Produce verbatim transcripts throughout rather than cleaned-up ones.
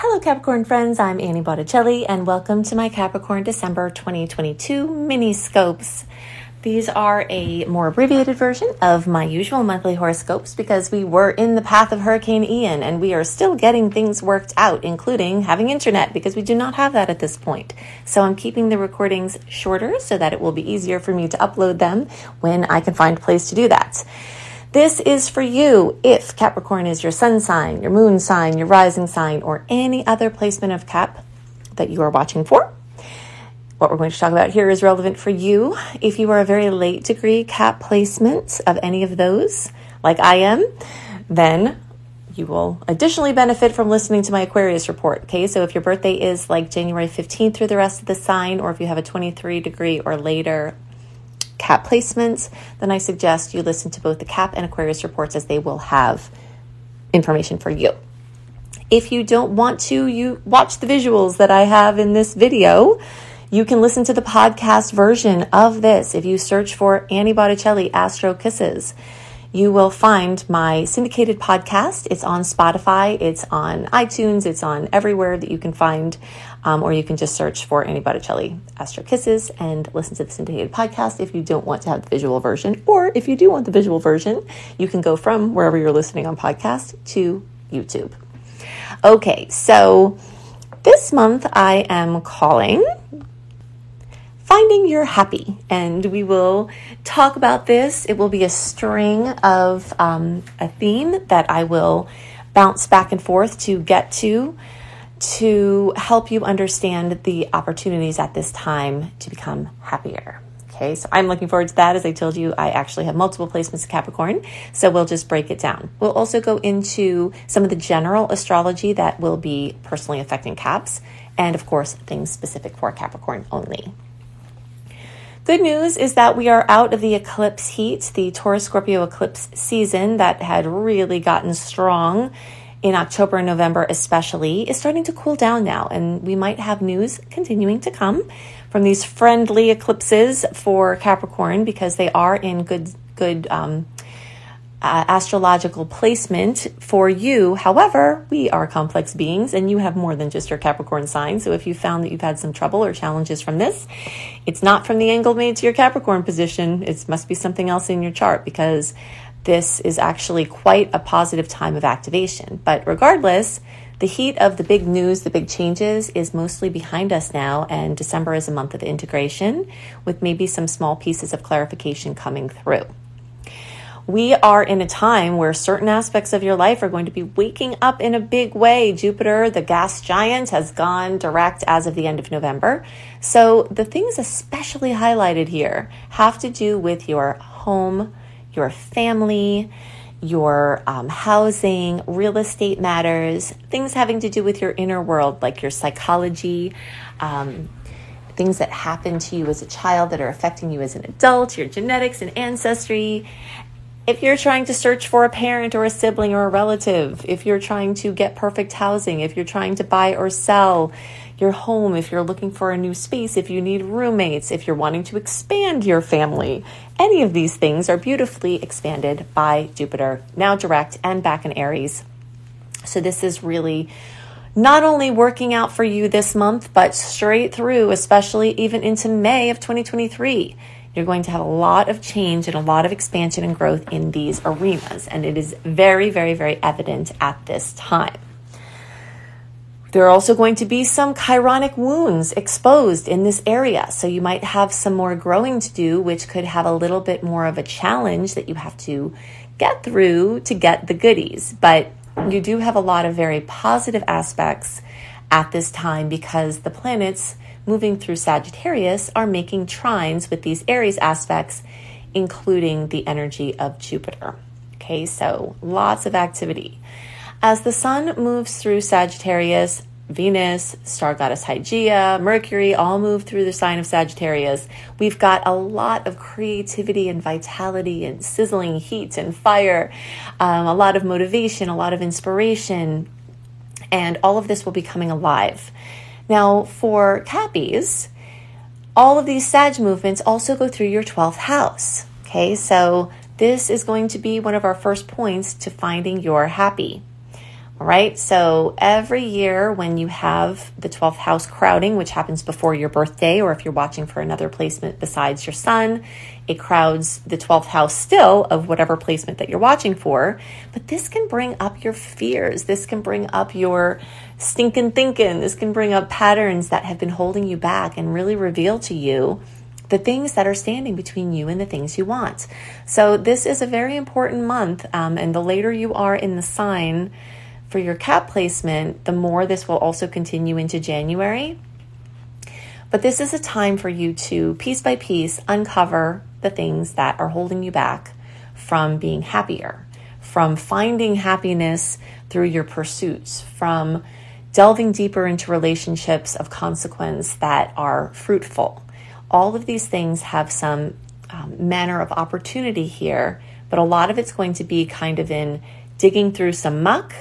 Hello Capricorn friends, I'm Annie Botticelli and welcome to my Capricorn December twenty twenty-two mini-scopes. These are a more abbreviated version of my usual monthly horoscopes because we were in the path of Hurricane Ian and we are still getting things worked out, including having internet because we do not have that at this point. So I'm keeping the recordings shorter so that it will be easier for me to upload them when I can find a place to do that. This is for you if Capricorn is your sun sign, your moon sign, your rising sign, or any other placement of Cap that you are watching for. What we're going to talk about here is relevant for you. If you are a very late degree Cap placement of any of those, like I am, then you will additionally benefit from listening to my Aquarius report. Okay, so if your birthday is like January fifteenth through the rest of the sign, or if you have a twenty-three degree or later Cap placements, then I suggest you listen to both the Cap and Aquarius reports as they will have information for you. If you don't want to, you watch the visuals that I have in this video. You can listen to the podcast version of this. If you search for Annie Botticelli Astro Kisses, you will find my syndicated podcast. It's on Spotify, it's on iTunes, it's on everywhere that you can find, um, or you can just search for Annie Botticelli Astro Kisses and listen to the syndicated podcast if you don't want to have the visual version. Or if you do want the visual version, you can go from wherever you're listening on podcast to YouTube. Okay, so this month I am calling Finding Your Happy, and we will talk about this. It will be a string of um, a theme that I will bounce back and forth to get to, to help you understand the opportunities at this time to become happier. Okay, so I'm looking forward to that. As I told you, I actually have multiple placements of Capricorn, so we'll just break it down. We'll also go into some of the general astrology that will be personally affecting Caps, and of course, things specific for Capricorn only. Good news is that we are out of the eclipse heat, the Taurus-Scorpio eclipse season that had really gotten strong in October and November especially is starting to cool down now, and we might have news continuing to come from these friendly eclipses for Capricorn because they are in good good um, uh, astrological placement for you. However, we are complex beings and you have more than just your Capricorn sign, so if you found that you've had some trouble or challenges from this, it's not from the angle made to your Capricorn position. It must be something else in your chart because this is actually quite a positive time of activation. But regardless, the heat of the big news, the big changes is mostly behind us now, and December is a month of integration with maybe some small pieces of clarification coming through. We are in a time where certain aspects of your life are going to be waking up in a big way. Jupiter, the gas giant, has gone direct as of the end of November. So the things especially highlighted here have to do with your home, your family, your um, housing, real estate matters, things having to do with your inner world, like your psychology, um, things that happened to you as a child that are affecting you as an adult, your genetics and ancestry. If you're trying to search for a parent or a sibling or a relative, if you're trying to get perfect housing, if you're trying to buy or sell your home, if you're looking for a new space, if you need roommates, if you're wanting to expand your family, any of these things are beautifully expanded by Jupiter, now direct and back in Aries. So this is really not only working out for you this month, but straight through, especially even into May of twenty twenty-three. You're going to have a lot of change and a lot of expansion and growth in these arenas. And it is very, very, very evident at this time. There are also going to be some chironic wounds exposed in this area. So you might have some more growing to do, which could have a little bit more of a challenge that you have to get through to get the goodies. But you do have a lot of very positive aspects at this time because the planets moving through Sagittarius are making trines with these Aries aspects, including the energy of Jupiter. Okay, so lots of activity. As the sun moves through Sagittarius, Venus, star goddess Hygeia, Mercury all move through the sign of Sagittarius. We've got a lot of creativity and vitality and sizzling heat and fire, um, a lot of motivation, a lot of inspiration, and all of this will be coming alive. Now, for Cappies, all of these Sag movements also go through your twelfth house, okay? So this is going to be one of our first points to finding your happy. All right. So every year when you have the twelfth house crowding, which happens before your birthday, or if you're watching for another placement besides your sun, it crowds the twelfth house still of whatever placement that you're watching for. But this can bring up your fears. This can bring up your stinking thinking. This can bring up patterns that have been holding you back and really reveal to you the things that are standing between you and the things you want. So this is a very important month. Um, and the later you are in the sign for your Cap placement, the more this will also continue into January. But this is a time for you to piece by piece uncover the things that are holding you back from being happier, from finding happiness through your pursuits, from delving deeper into relationships of consequence that are fruitful. All of these things have some um, manner of opportunity here, but a lot of it's going to be kind of in digging through some muck,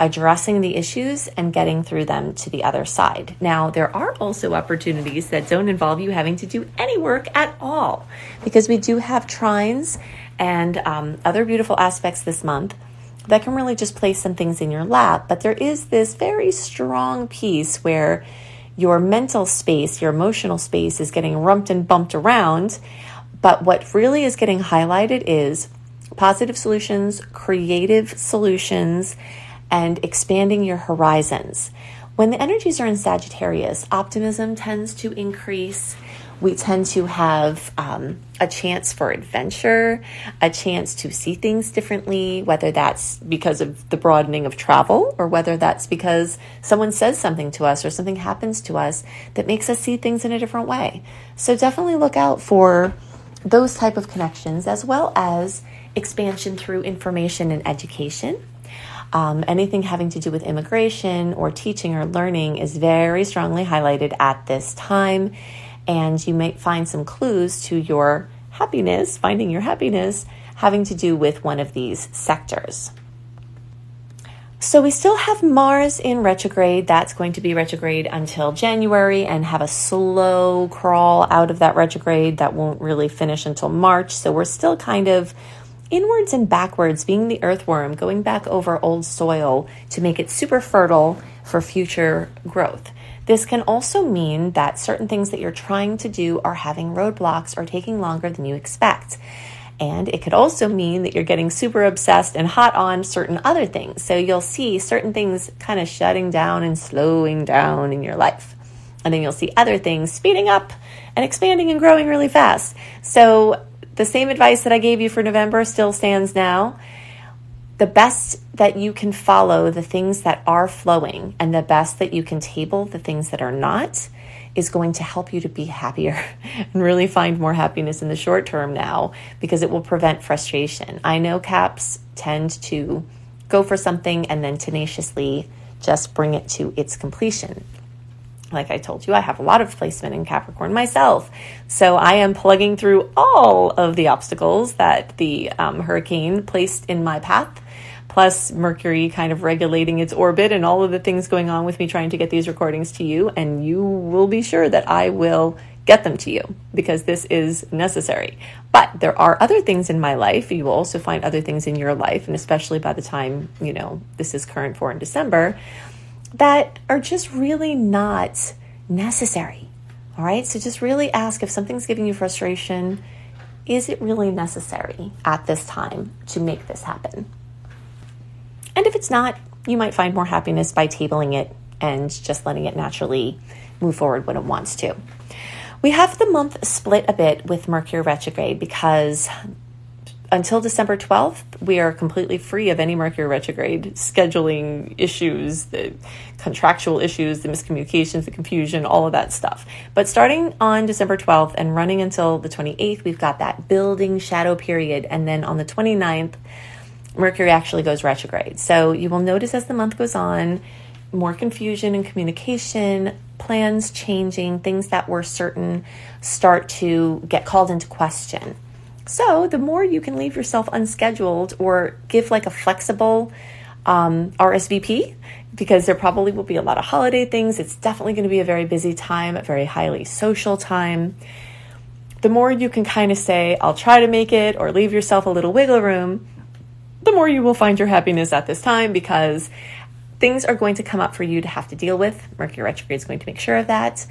addressing the issues, and getting through them to the other side. Now, there are also opportunities that don't involve you having to do any work at all, because we do have trines and um, other beautiful aspects this month that can really just place some things in your lap. But there is this very strong piece where your mental space, your emotional space is getting rumped and bumped around. But what really is getting highlighted is positive solutions, creative solutions, and expanding your horizons. When the energies are in Sagittarius, optimism tends to increase. We tend to have um, a chance for adventure, a chance to see things differently, whether that's because of the broadening of travel or whether that's because someone says something to us or something happens to us that makes us see things in a different way. So definitely look out for those type of connections, as well as expansion through information and education. Um, anything having to do with immigration or teaching or learning is very strongly highlighted at this time. And you might find some clues to your happiness, finding your happiness, having to do with one of these sectors. So we still have Mars in retrograde. That's going to be retrograde until January and have a slow crawl out of that retrograde that won't really finish until March. So we're still kind of inwards and backwards, being the earthworm, going back over old soil to make it super fertile for future growth. This can also mean that certain things that you're trying to do are having roadblocks or taking longer than you expect. And it could also mean that you're getting super obsessed and hot on certain other things. So you'll see certain things kind of shutting down and slowing down in your life. And then you'll see other things speeding up and expanding and growing really fast. So the same advice that I gave you for November still stands now. The best that you can follow the things that are flowing, and the best that you can table the things that are not, is going to help you to be happier and really find more happiness in the short term now, because it will prevent frustration. I know Caps tend to go for something and then tenaciously just bring it to its completion. Like I told you, I have a lot of placement in Capricorn myself. So I am plugging through all of the obstacles that the um, hurricane placed in my path, plus Mercury kind of regulating its orbit and all of the things going on with me trying to get these recordings to you. And you will be sure that I will get them to you, because this is necessary. But there are other things in my life. You will also find other things in your life. And especially by the time, you know, this is current for in December, that are just really not necessary. All right. So just really ask, if something's giving you frustration, is it really necessary at this time to make this happen? And if it's not, you might find more happiness by tabling it and just letting it naturally move forward when it wants to. We have the month split a bit with Mercury retrograde, because until December twelfth, we are completely free of any Mercury retrograde scheduling issues, the contractual issues, the miscommunications, the confusion, all of that stuff. But starting on December twelfth and running until the twenty-eighth, we've got that building shadow period. And then on the twenty-ninth, Mercury actually goes retrograde. So you will notice as the month goes on, more confusion and communication, plans changing, things that were certain start to get called into question. So the more you can leave yourself unscheduled or give like a flexible um, R S V P, because there probably will be a lot of holiday things. It's definitely going to be a very busy time, a very highly social time. The more you can kind of say, I'll try to make it, or leave yourself a little wiggle room, the more you will find your happiness at this time, because things are going to come up for you to have to deal with. Mercury retrograde is going to make sure of that.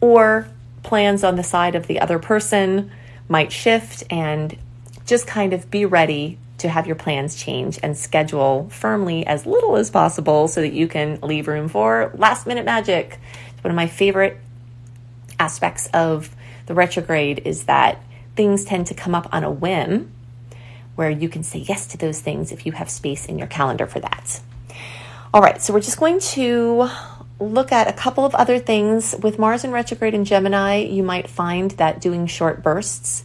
Or plans on the side of the other person might shift, and just kind of be ready to have your plans change and schedule firmly as little as possible so that you can leave room for last minute magic. One of my favorite aspects of the retrograde is that things tend to come up on a whim, where you can say yes to those things if you have space in your calendar for that. All right, so we're just going to look at a couple of other things. With Mars in retrograde in Gemini, you might find that doing short bursts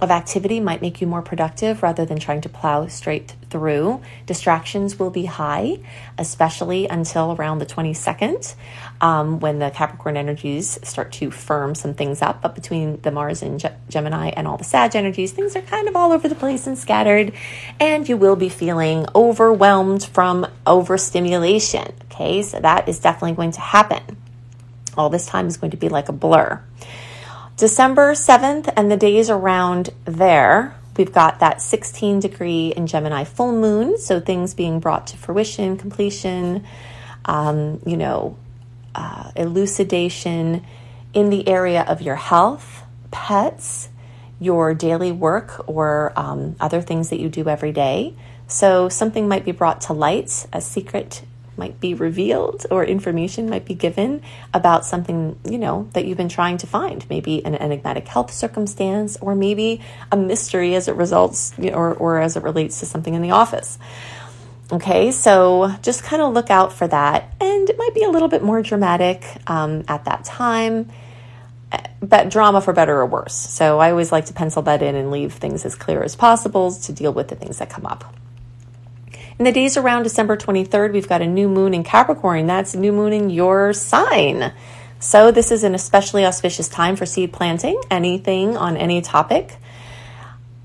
of activity might make you more productive rather than trying to plow straight through. Distractions will be high, especially until around the twenty-second, um, when the Capricorn energies start to firm some things up. But between the Mars and G- Gemini and all the Sag energies, things are kind of all over the place and scattered, and you will be feeling overwhelmed from overstimulation. Okay, so that is definitely going to happen. All this time is going to be like a blur. December seventh and the days around there, we've got that sixteen degree in Gemini full moon. So things being brought to fruition, completion, um, you know, uh, elucidation in the area of your health, pets, your daily work, or um, other things that you do every day. So something might be brought to light, a secret might be revealed, or information might be given about something, you know, that you've been trying to find, maybe an enigmatic health circumstance, or maybe a mystery as it results, you know, or, or as it relates to something in the office. Okay, so just kind of look out for that. And it might be a little bit more dramatic um, at that time, but drama for better or worse. So I always like to pencil that in and leave things as clear as possible to deal with the things that come up. In the days around December twenty-third, we've got a new moon in Capricorn. That's new moon in your sign. So this is an especially auspicious time for seed planting, anything on any topic.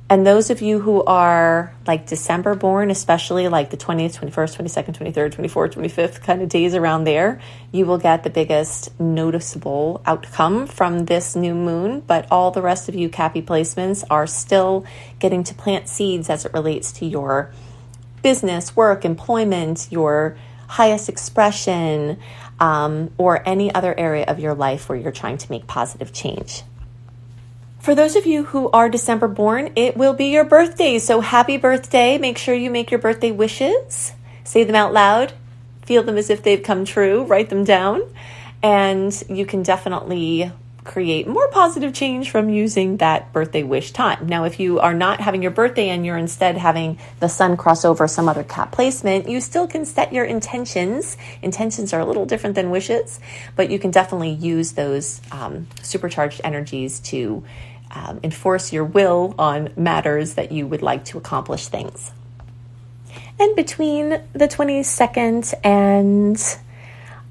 And those of you who are like December born, especially like the twentieth, twenty-first, twenty-second, twenty-third, twenty-fourth, twenty-fifth kind of days around there, you will get the biggest noticeable outcome from this new moon. But all the rest of you Cappy placements are still getting to plant seeds as it relates to your business, work, employment, your highest expression, um, or any other area of your life where you're trying to make positive change. For those of you who are December born, it will be your birthday. So happy birthday. Make sure you make your birthday wishes. Say them out loud. Feel them as if they've come true. Write them down. And you can definitely create more positive change from using that birthday wish time. Now, if you are not having your birthday and you're instead having the sun cross over some other cat placement, you still can set your intentions. Intentions are a little different than wishes, but you can definitely use those um, supercharged energies to um, enforce your will on matters that you would like to accomplish things. And between the twenty-second and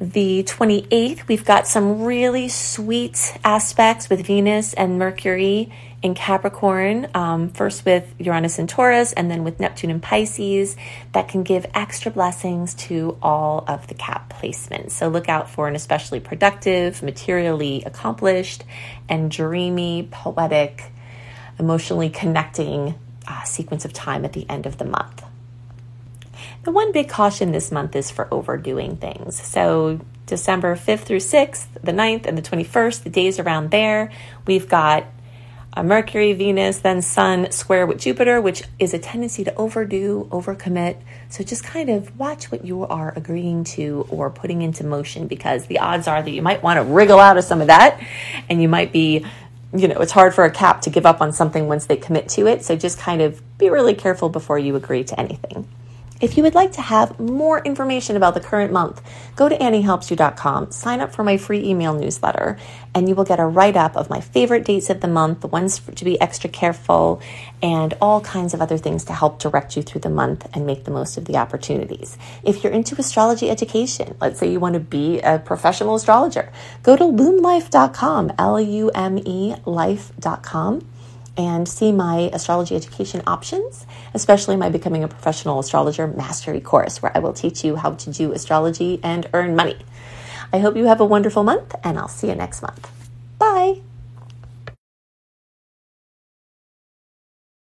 the twenty-eighth, we've got some really sweet aspects with Venus and Mercury in Capricorn, um, first with Uranus in Taurus, and then with Neptune in Pisces, that can give extra blessings to all of the Cap placements. So look out for an especially productive, materially accomplished, and dreamy, poetic, emotionally connecting uh, sequence of time at the end of the month. The one big caution this month is for overdoing things. So December fifth through sixth, the ninth and the twenty-first, the days around there, we've got a Mercury, Venus, then Sun square with Jupiter, which is a tendency to overdo, overcommit. So just kind of watch what you are agreeing to or putting into motion, because the odds are that you might want to wriggle out of some of that, and you might be, you know, it's hard for a Cap to give up on something once they commit to it. So just kind of be really careful before you agree to anything. If you would like to have more information about the current month, go to annie helps you dot com, sign up for my free email newsletter, and you will get a write-up of my favorite dates of the month, the ones to be extra careful, and all kinds of other things to help direct you through the month and make the most of the opportunities. If you're into astrology education, let's say you want to be a professional astrologer, go to lume life dot com, L U M E life dot com. and see my astrology education options, especially my Becoming a Professional Astrologer Mastery course, where I will teach you how to do astrology and earn money. I hope you have a wonderful month, and I'll see you next month. Bye.